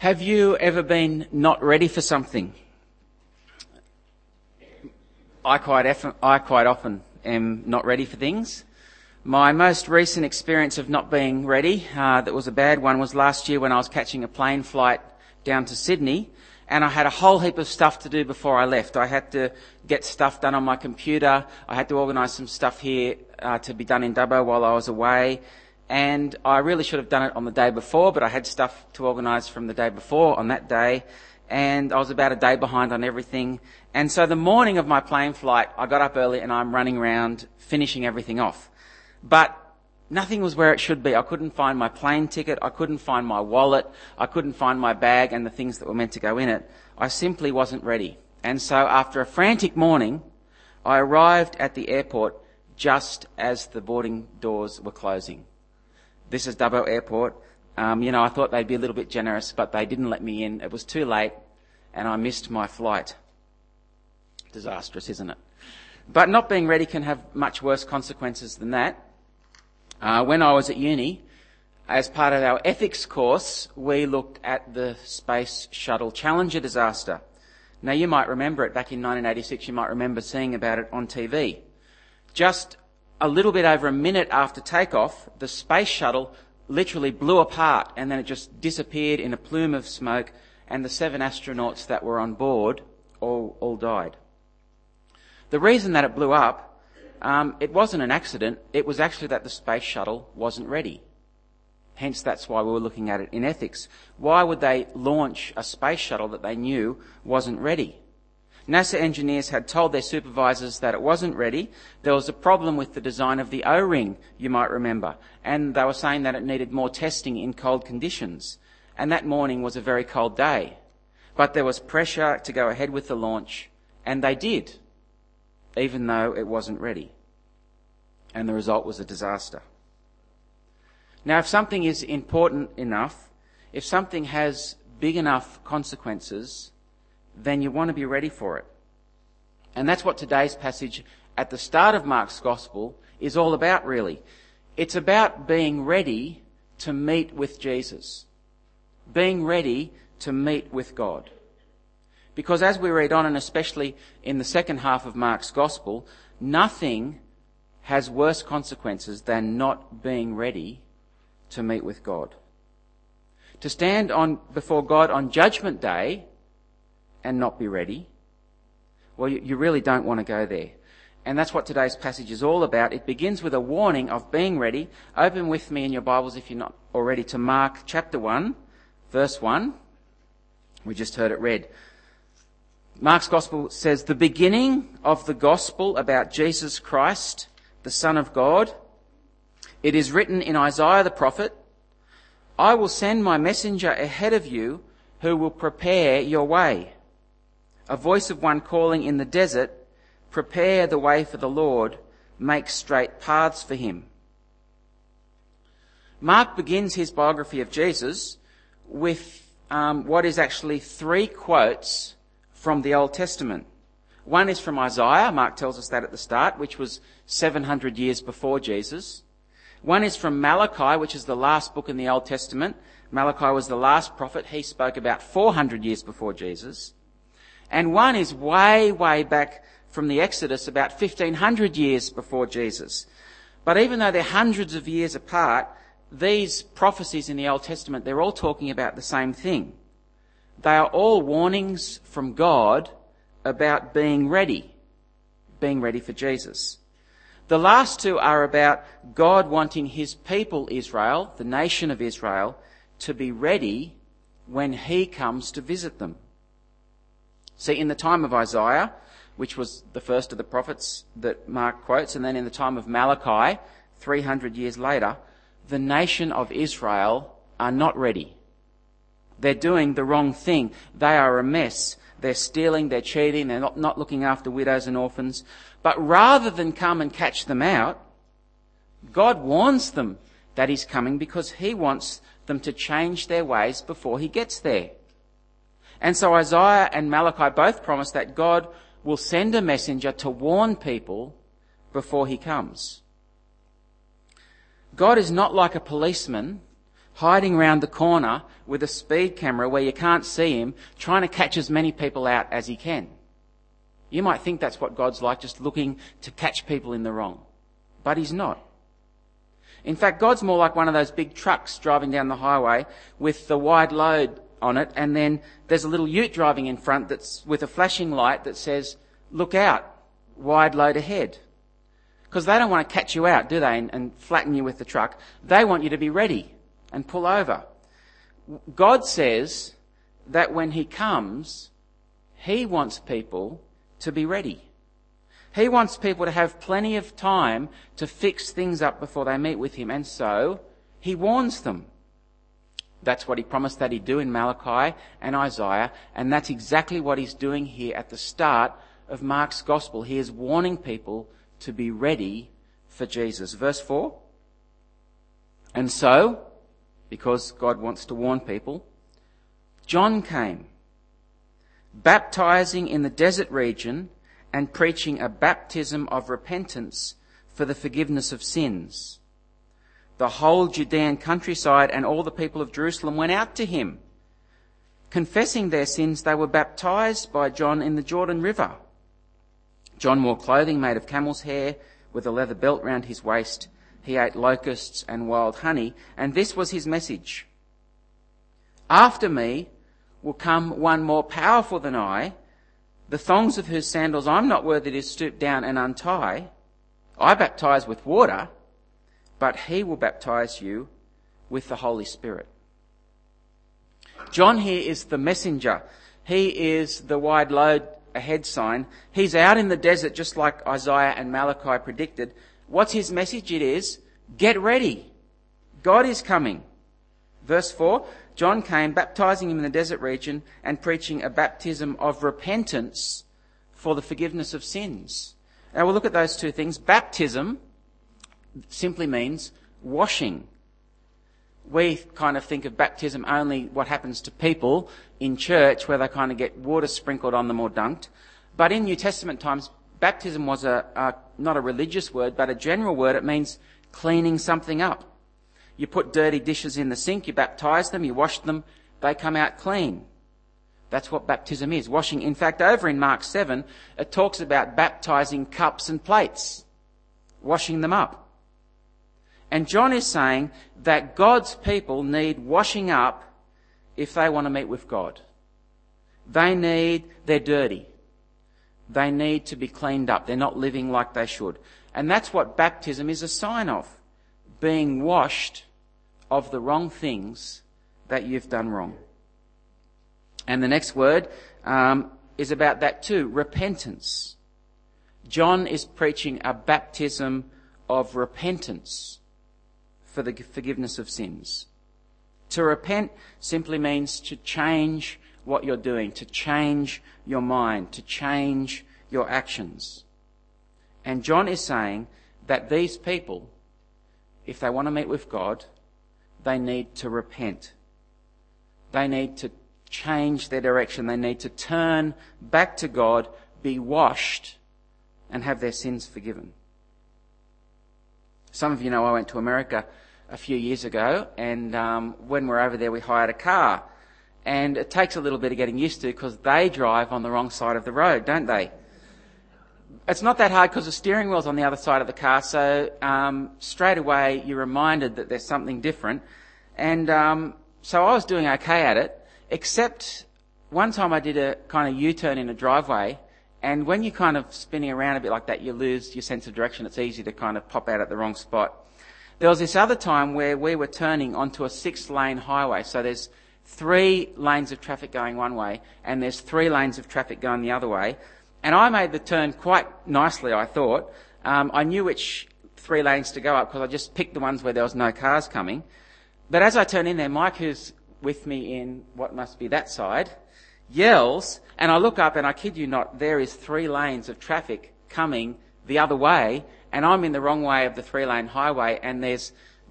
Have you ever been not ready for something? I quite often am not ready for things. My most recent experience of not being ready, that was a bad one, was last year when I was catching a plane flight down to Sydney, and I had a whole heap of stuff to do before I left. I had to get stuff done on my computer. I had to organise some stuff here to be done in Dubbo while I was away. And I really should have done it on the day before, but I had stuff to organise from the day before on that day, and I was about a day behind on everything. And so the morning of my plane flight, I got up early and I'm running around finishing everything off. But nothing was where it should be. I couldn't find my plane ticket, I couldn't find my wallet, I couldn't find my bag and the things that were meant to go in it. I simply wasn't ready. And so after a frantic morning, I arrived at the airport just as the boarding doors were closing. This is Dubbo Airport. I thought they'd be a little bit generous, but they didn't let me in. It was too late, and I missed my flight. Disastrous, isn't it? But not being ready can have much worse consequences than that. When I was at uni, as part of our ethics course, we looked at the Space Shuttle Challenger disaster. Now, you might remember it back in 1986. You might remember seeing about it on TV. Just a little bit over a minute after takeoff, the space shuttle literally blew apart, and then it just disappeared in a plume of smoke, and the 7 astronauts that were on board all died. The reason that it blew up, it wasn't an accident, it was actually that the space shuttle wasn't ready. Hence, that's why we were looking at it in ethics. Why would they launch a space shuttle that they knew wasn't ready? NASA engineers had told their supervisors that it wasn't ready. There was a problem with the design of the O-ring, you might remember, and they were saying that it needed more testing in cold conditions. And that morning was a very cold day. But there was pressure to go ahead with the launch, and they did, even though it wasn't ready. And the result was a disaster. Now, if something is important enough, if something has big enough consequences, then you want to be ready for it. And that's what today's passage at the start of Mark's Gospel is all about, really. It's about being ready to meet with Jesus, being ready to meet with God. Because as we read on, and especially in the second half of Mark's Gospel, nothing has worse consequences than not being ready to meet with God. To stand before God on Judgment Day and not be ready, well, you really don't want to go there. And that's what today's passage is all about. It begins with a warning of being ready. Open with me in your Bibles, if you're not already, to Mark chapter 1, verse 1. We just heard it read. Mark's Gospel says, "The beginning of the gospel about Jesus Christ, the Son of God. It is written in Isaiah the prophet, 'I will send my messenger ahead of you who will prepare your way. A voice of one calling in the desert, prepare the way for the Lord, make straight paths for him.'" Mark begins his biography of Jesus with what is actually 3 quotes from the Old Testament. One is from Isaiah, Mark tells us that at the start, which was 700 years before Jesus. One is from Malachi, which is the last book in the Old Testament. Malachi was the last prophet. He spoke about 400 years before Jesus. And one is way, way back from the Exodus, about 1,500 years before Jesus. But even though they're hundreds of years apart, these prophecies in the Old Testament, they're all talking about the same thing. They are all warnings from God about being ready for Jesus. The last 2 are about God wanting his people, Israel, the nation of Israel, to be ready when he comes to visit them. See, in the time of Isaiah, which was the first of the prophets that Mark quotes, and then in the time of Malachi, 300 years later, the nation of Israel are not ready. They're doing the wrong thing. They are a mess. They're stealing, they're cheating, they're not looking after widows and orphans. But rather than come and catch them out, God warns them that he's coming because he wants them to change their ways before he gets there. And so Isaiah and Malachi both promise that God will send a messenger to warn people before he comes. God is not like a policeman hiding around the corner with a speed camera where you can't see him, trying to catch as many people out as he can. You might think that's what God's like, just looking to catch people in the wrong. But he's not. In fact, God's more like one of those big trucks driving down the highway with the wide load on it, and then there's a little ute driving in front that's with a flashing light that says, look out, wide load ahead. Because they don't want to catch you out, do they, and flatten you with the truck. They want you to be ready and pull over. God says that when he comes, he wants people to be ready. He wants people to have plenty of time to fix things up before they meet with him, and so he warns them. That's what he promised that he'd do in Malachi and Isaiah, and that's exactly what he's doing here at the start of Mark's gospel. He is warning people to be ready for Jesus. Verse 4, and so, because God wants to warn people, John came, baptizing in the desert region and preaching a baptism of repentance for the forgiveness of sins. The whole Judean countryside and all the people of Jerusalem went out to him. Confessing their sins, they were baptized by John in the Jordan River. John wore clothing made of camel's hair with a leather belt round his waist. He ate locusts and wild honey, and this was his message. After me will come one more powerful than I, the thongs of whose sandals I'm not worthy to stoop down and untie. I baptize with water, but he will baptize you with the Holy Spirit. John here is the messenger. He is the wide load ahead sign. He's out in the desert just like Isaiah and Malachi predicted. What's his message? It is, get ready. God is coming. Verse 4, John came, baptizing him in the desert region and preaching a baptism of repentance for the forgiveness of sins. Now we'll look at those two things. Baptism simply means washing. We kind of think of baptism only what happens to people in church where they kind of get water sprinkled on them or dunked. But in New Testament times, baptism was not a religious word, but a general word. It means cleaning something up. You put dirty dishes in the sink, you baptise them, you wash them, they come out clean. That's what baptism is, washing. In fact, over in Mark 7, it talks about baptising cups and plates, washing them up. And John is saying that God's people need washing up if they want to meet with God. They're dirty. They need to be cleaned up. They're not living like they should. And that's what baptism is a sign of, being washed of the wrong things that you've done wrong. And the next word is about that too, repentance. John is preaching a baptism of repentance for the forgiveness of sins. To repent simply means to change what you're doing, to change your mind, to change your actions. And John is saying that these people, if they want to meet with God, they need to repent. They need to change their direction. They need to turn back to God, be washed, and have their sins forgiven. Some of you know I went to America a few years ago, and when we were over there, we hired a car. And it takes a little bit of getting used to because they drive on the wrong side of the road, don't they? It's not that hard because the steering wheel's on the other side of the car, so straight away you're reminded that there's something different. And so I was doing okay at it, except one time I did a kind of U-turn in a driveway, and when you're kind of spinning around a bit like that, you lose your sense of direction. It's easy to kind of pop out at the wrong spot. There was this other time where we were turning onto a 6-lane highway, so there's 3 lanes of traffic going one way, and there's 3 lanes of traffic going the other way. And I made the turn quite nicely, I thought. I knew which 3 lanes to go up because I just picked the ones where there was no cars coming. But as I turn in there, Mike, who's with me in what must be that side, yells, and I look up and I kid you not, there is 3 lanes of traffic coming the other way, and I'm in the wrong way of the 3-lane highway, and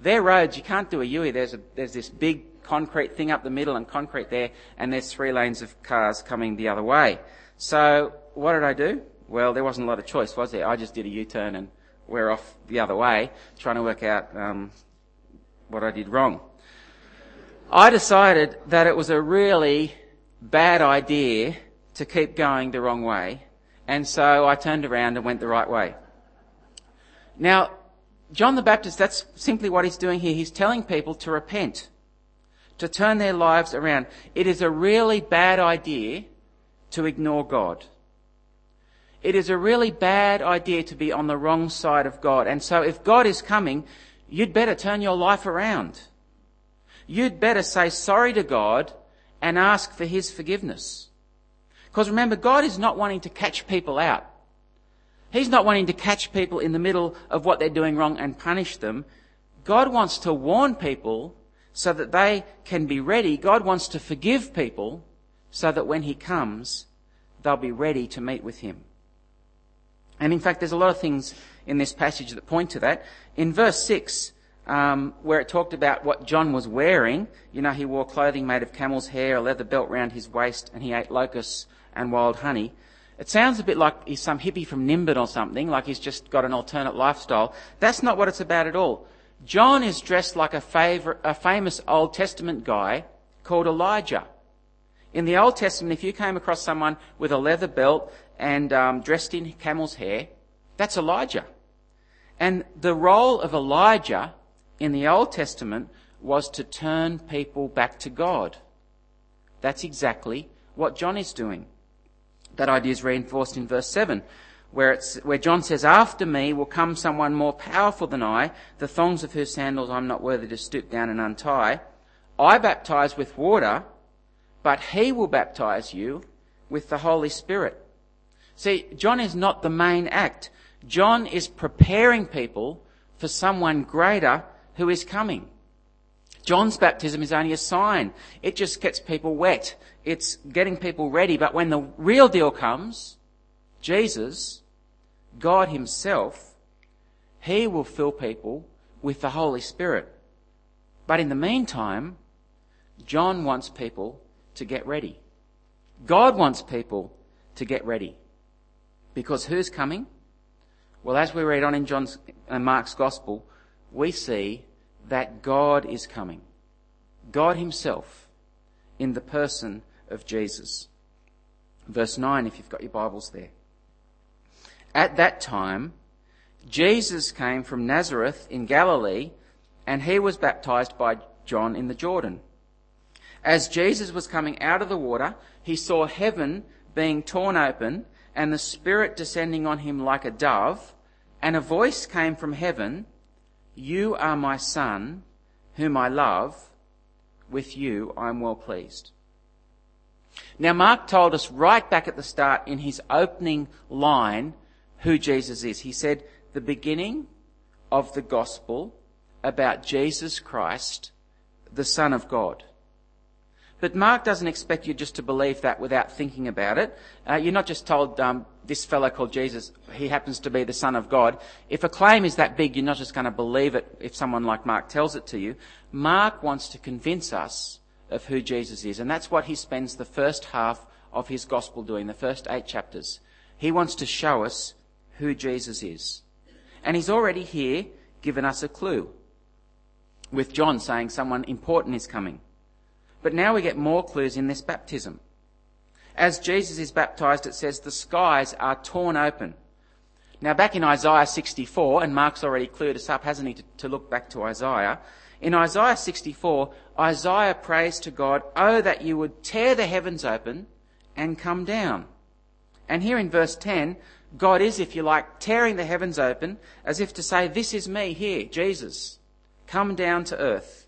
their roads, you can't do a U-turn, there's this big concrete thing up the middle and concrete there, and there's 3 lanes of cars coming the other way. So what did I do? Well, there wasn't a lot of choice, was there? I just did a U-turn and we're off the other way, trying to work out what I did wrong. I decided that it was a really bad idea to keep going the wrong way, and so I turned around and went the right way. Now, John the Baptist, that's simply what he's doing here. He's telling people to repent, to turn their lives around. It is a really bad idea to ignore God. It is a really bad idea to be on the wrong side of God. And so if God is coming, you'd better turn your life around. You'd better say sorry to God and ask for his forgiveness. Because remember, God is not wanting to catch people out. He's not wanting to catch people in the middle of what they're doing wrong and punish them. God wants to warn people so that they can be ready. God wants to forgive people so that when he comes, they'll be ready to meet with him. And in fact, there's a lot of things in this passage that point to that. In verse 6, where it talked about what John was wearing, you know, he wore clothing made of camel's hair, a leather belt round his waist, and he ate locusts and wild honey. It sounds a bit like he's some hippie from Nimbin or something, like he's just got an alternate lifestyle. That's not what it's about at all. John is dressed like a famous Old Testament guy called Elijah. In the Old Testament, if you came across someone with a leather belt and dressed in camel's hair, that's Elijah. And the role of Elijah in the Old Testament was to turn people back to God. That's exactly what John is doing. That idea is reinforced in verse 7, where John says, "After me will come someone more powerful than I, the thongs of whose sandals I'm not worthy to stoop down and untie. I baptize with water, but he will baptize you with the Holy Spirit." See, John is not the main act. John is preparing people for someone greater who is coming. John's baptism is only a sign. It just gets people wet. It's getting people ready. But when the real deal comes, Jesus, God himself, he will fill people with the Holy Spirit. But in the meantime, John wants people to get ready. God wants people to get ready. Because who's coming? Well, as we read on in John's and Mark's Gospel, we see that God is coming. God himself in the person of Jesus. Verse 9, if you've got your Bibles there. "At that time, Jesus came from Nazareth in Galilee, and he was baptized by John in the Jordan. As Jesus was coming out of the water, he saw heaven being torn open, and the Spirit descending on him like a dove, and a voice came from heaven, 'You are my Son, whom I love. With you I am well pleased.'" Now, Mark told us right back at the start in his opening line who Jesus is. He said, "The beginning of the gospel about Jesus Christ, the Son of God." But Mark doesn't expect you just to believe that without thinking about it. You're not just told this fellow called Jesus, he happens to be the Son of God. If a claim is that big, you're not just going to believe it if someone like Mark tells it to you. Mark wants to convince us of who Jesus is, and that's what he spends the first half of his gospel doing, the first 8 chapters. He wants to show us who Jesus is. And he's already here given us a clue, with John saying someone important is coming. But now we get more clues in this baptism. As Jesus is baptized, it says the skies are torn open. Now, back in Isaiah 64, and Mark's already cleared us up, hasn't he, to look back to Isaiah. In Isaiah 64, Isaiah prays to God, "Oh, that you would tear the heavens open and come down." And here in verse 10, God is, if you like, tearing the heavens open, as if to say, "This is me here, Jesus, come down to earth."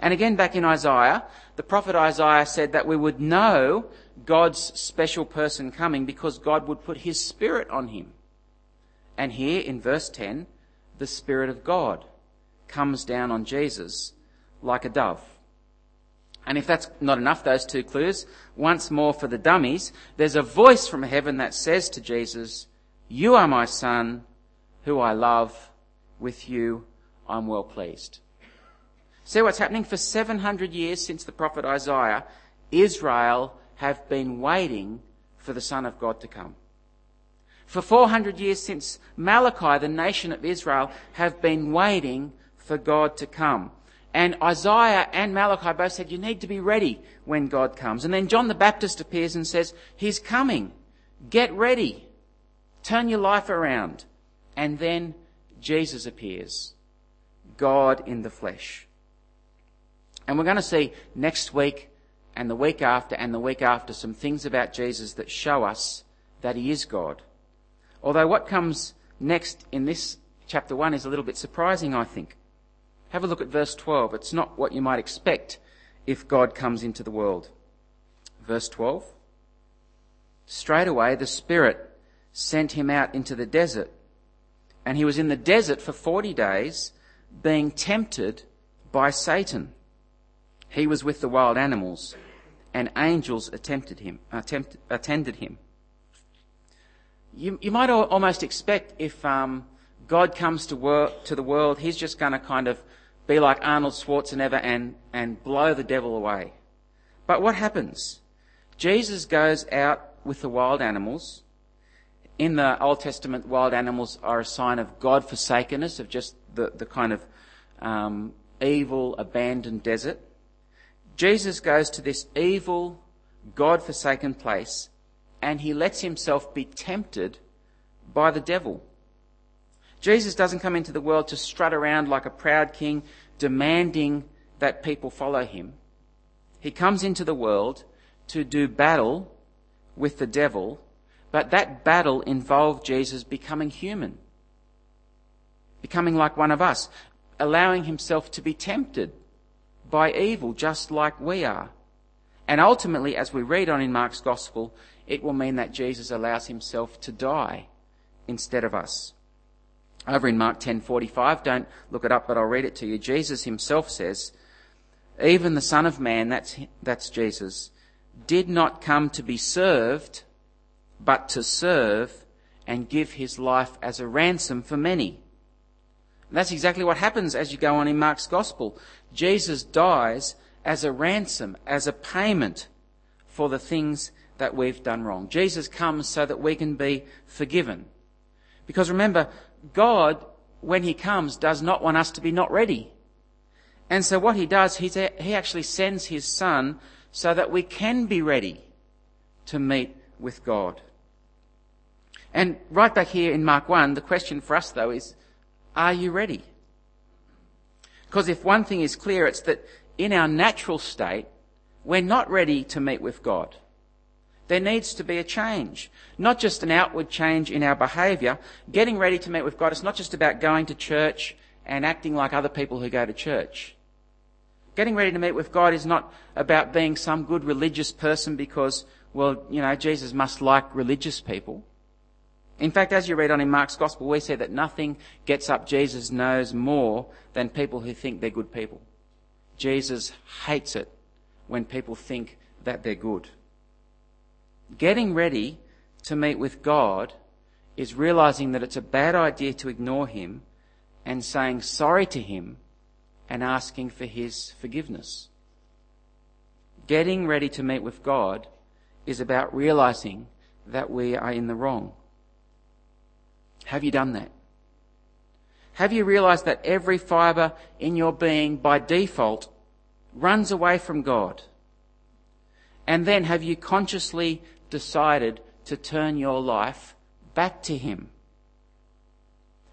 And again, back in Isaiah, the prophet Isaiah said that we would know God's special person coming because God would put his Spirit on him. And here in verse 10, the Spirit of God comes down on Jesus like a dove. And if that's not enough, those 2 clues, once more for the dummies, there's a voice from heaven that says to Jesus, "You are my Son, who I love. With you I'm well pleased." See what's happening? For 700 years since the prophet Isaiah, Israel have been waiting for the Son of God to come. For 400 years since Malachi, the nation of Israel have been waiting for God to come. And Isaiah and Malachi both said, you need to be ready when God comes. And then John the Baptist appears and says, he's coming. Get ready. Turn your life around. And then Jesus appears, God in the flesh. And we're going to see next week and the week after some things about Jesus that show us that he is God. Although what comes next in this chapter 1 is a little bit surprising, I think. Have a look at verse 12. It's not what you might expect if God comes into the world. Verse 12. Straightway the Spirit sent him out into the desert, and he was in the desert for 40 days, being tempted by Satan. He was with the wild animals, and angels attended him. You might almost expect if God comes to the world, he's just going to kind of be like Arnold Schwarzenegger and blow the devil away. But what happens? Jesus goes out with the wild animals. In the Old Testament, wild animals are a sign of God-forsakenness, of just the kind of evil, abandoned desert. Jesus goes to this evil, God-forsaken place, and he lets himself be tempted by the devil. Jesus doesn't come into the world to strut around like a proud king, demanding that people follow him. He comes into the world to do battle with the devil, but that battle involved Jesus becoming human, becoming like one of us, allowing himself to be tempted by evil, just like we are. And ultimately, as we read on in Mark's Gospel, it will mean that Jesus allows himself to die instead of us. Over in Mark 10:45, don't look it up, but I'll read it to you. Jesus himself says, even the Son of Man, that's Jesus, did not come to be served, but to serve and give his life as a ransom for many. And that's exactly what happens as you go on in Mark's Gospel. Jesus dies as a ransom, as a payment for the things that we've done wrong. Jesus comes so that we can be forgiven. Because remember, God, when he comes, does not want us to be not ready. And so what he does, he actually sends his Son so that we can be ready to meet with God. And right back here in Mark 1, the question for us though is, are you ready? Because if one thing is clear, it's that in our natural state, we're not ready to meet with God. There needs to be a change, not just an outward change in our behaviour. Getting ready to meet with God, it's not just about going to church and acting like other people who go to church. Getting ready to meet with God is not about being some good religious person because, well, you know, Jesus must like religious people. In fact, as you read on in Mark's Gospel, we see that nothing gets up Jesus' nose more than people who think they're good people. Jesus hates it when people think that they're good. Getting ready to meet with God is realising that it's a bad idea to ignore him and saying sorry to him and asking for his forgiveness. Getting ready to meet with God is about realising that we are in the wrong. Have you done that? Have you realised that every fibre in your being by default runs away from God? And then have you consciously decided to turn your life back to him?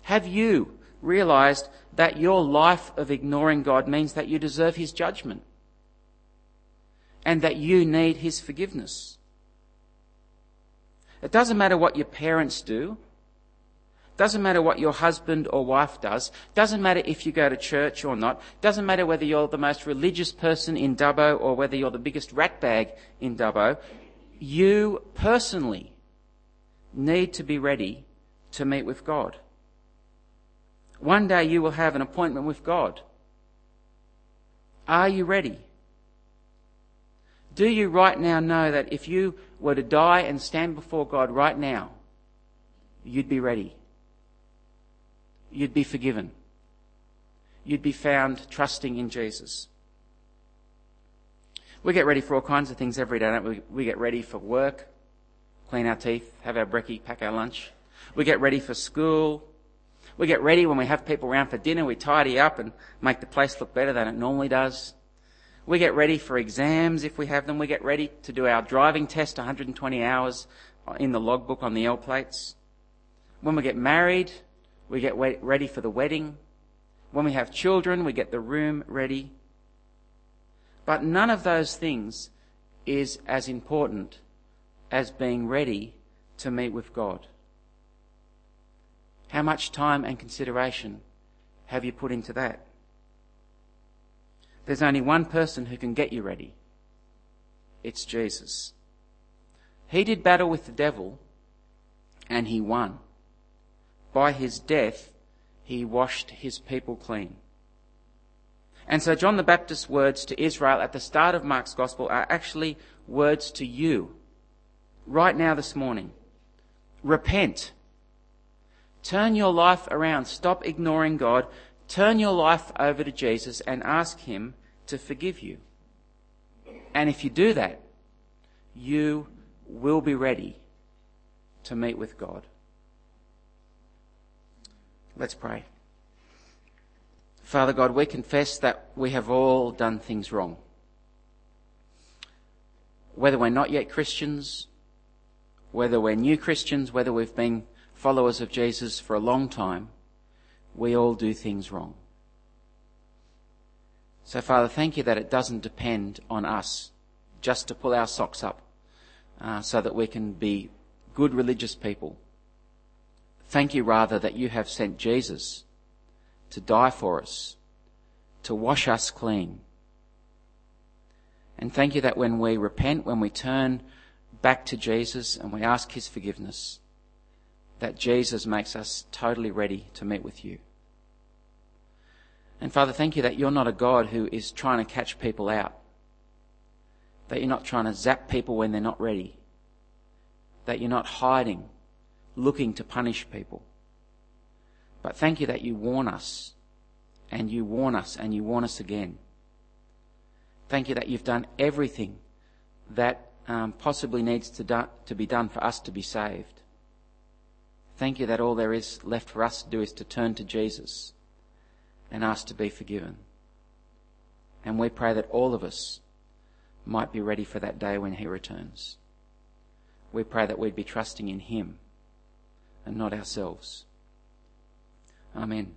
Have you realised that your life of ignoring God means that you deserve his judgment and that you need his forgiveness? It doesn't matter what your parents do. Doesn't matter what your husband or wife does. Doesn't matter if you go to church or not. Doesn't matter whether you're the most religious person in Dubbo or whether you're the biggest ratbag in Dubbo. You personally need to be ready to meet with God. One day you will have an appointment with God. Are you ready? Do you right now know that if you were to die and stand before God right now, you'd be ready? You'd be forgiven. You'd be found trusting in Jesus. We get ready for all kinds of things every day, don't we? We get ready for work, clean our teeth, have our brekkie, pack our lunch. We get ready for school. We get ready when we have people around for dinner. We tidy up and make the place look better than it normally does. We get ready for exams if we have them. We get ready to do our driving test 120 hours in the logbook on the L plates. When we get married, we get ready for the wedding. When we have children, we get the room ready. But none of those things is as important as being ready to meet with God. How much time and consideration have you put into that? There's only one person who can get you ready. It's Jesus. He did battle with the devil and he won. By his death, he washed his people clean. And so John the Baptist's words to Israel at the start of Mark's Gospel are actually words to you right now this morning. Repent. Turn your life around. Stop ignoring God. Turn your life over to Jesus and ask him to forgive you. And if you do that, you will be ready to meet with God. Let's pray. Father God, we confess that we have all done things wrong. Whether we're not yet Christians, whether we're new Christians, whether we've been followers of Jesus for a long time, we all do things wrong. So, Father, thank you that it doesn't depend on us just to pull our socks up so that we can be good religious people. Thank you, rather, that you have sent Jesus to die for us, to wash us clean. And thank you that when we repent, when we turn back to Jesus and we ask his forgiveness, that Jesus makes us totally ready to meet with you. And Father, thank you that you're not a God who is trying to catch people out, that you're not trying to zap people when they're not ready, that you're not hiding, looking to punish people. But thank you that you warn us, and you warn us, and you warn us again. Thank you that you've done everything that possibly needs to be done for us to be saved. Thank you that all there is left for us to do is to turn to Jesus and ask to be forgiven. And we pray that all of us might be ready for that day when he returns. We pray that we'd be trusting in him and not ourselves. Amen.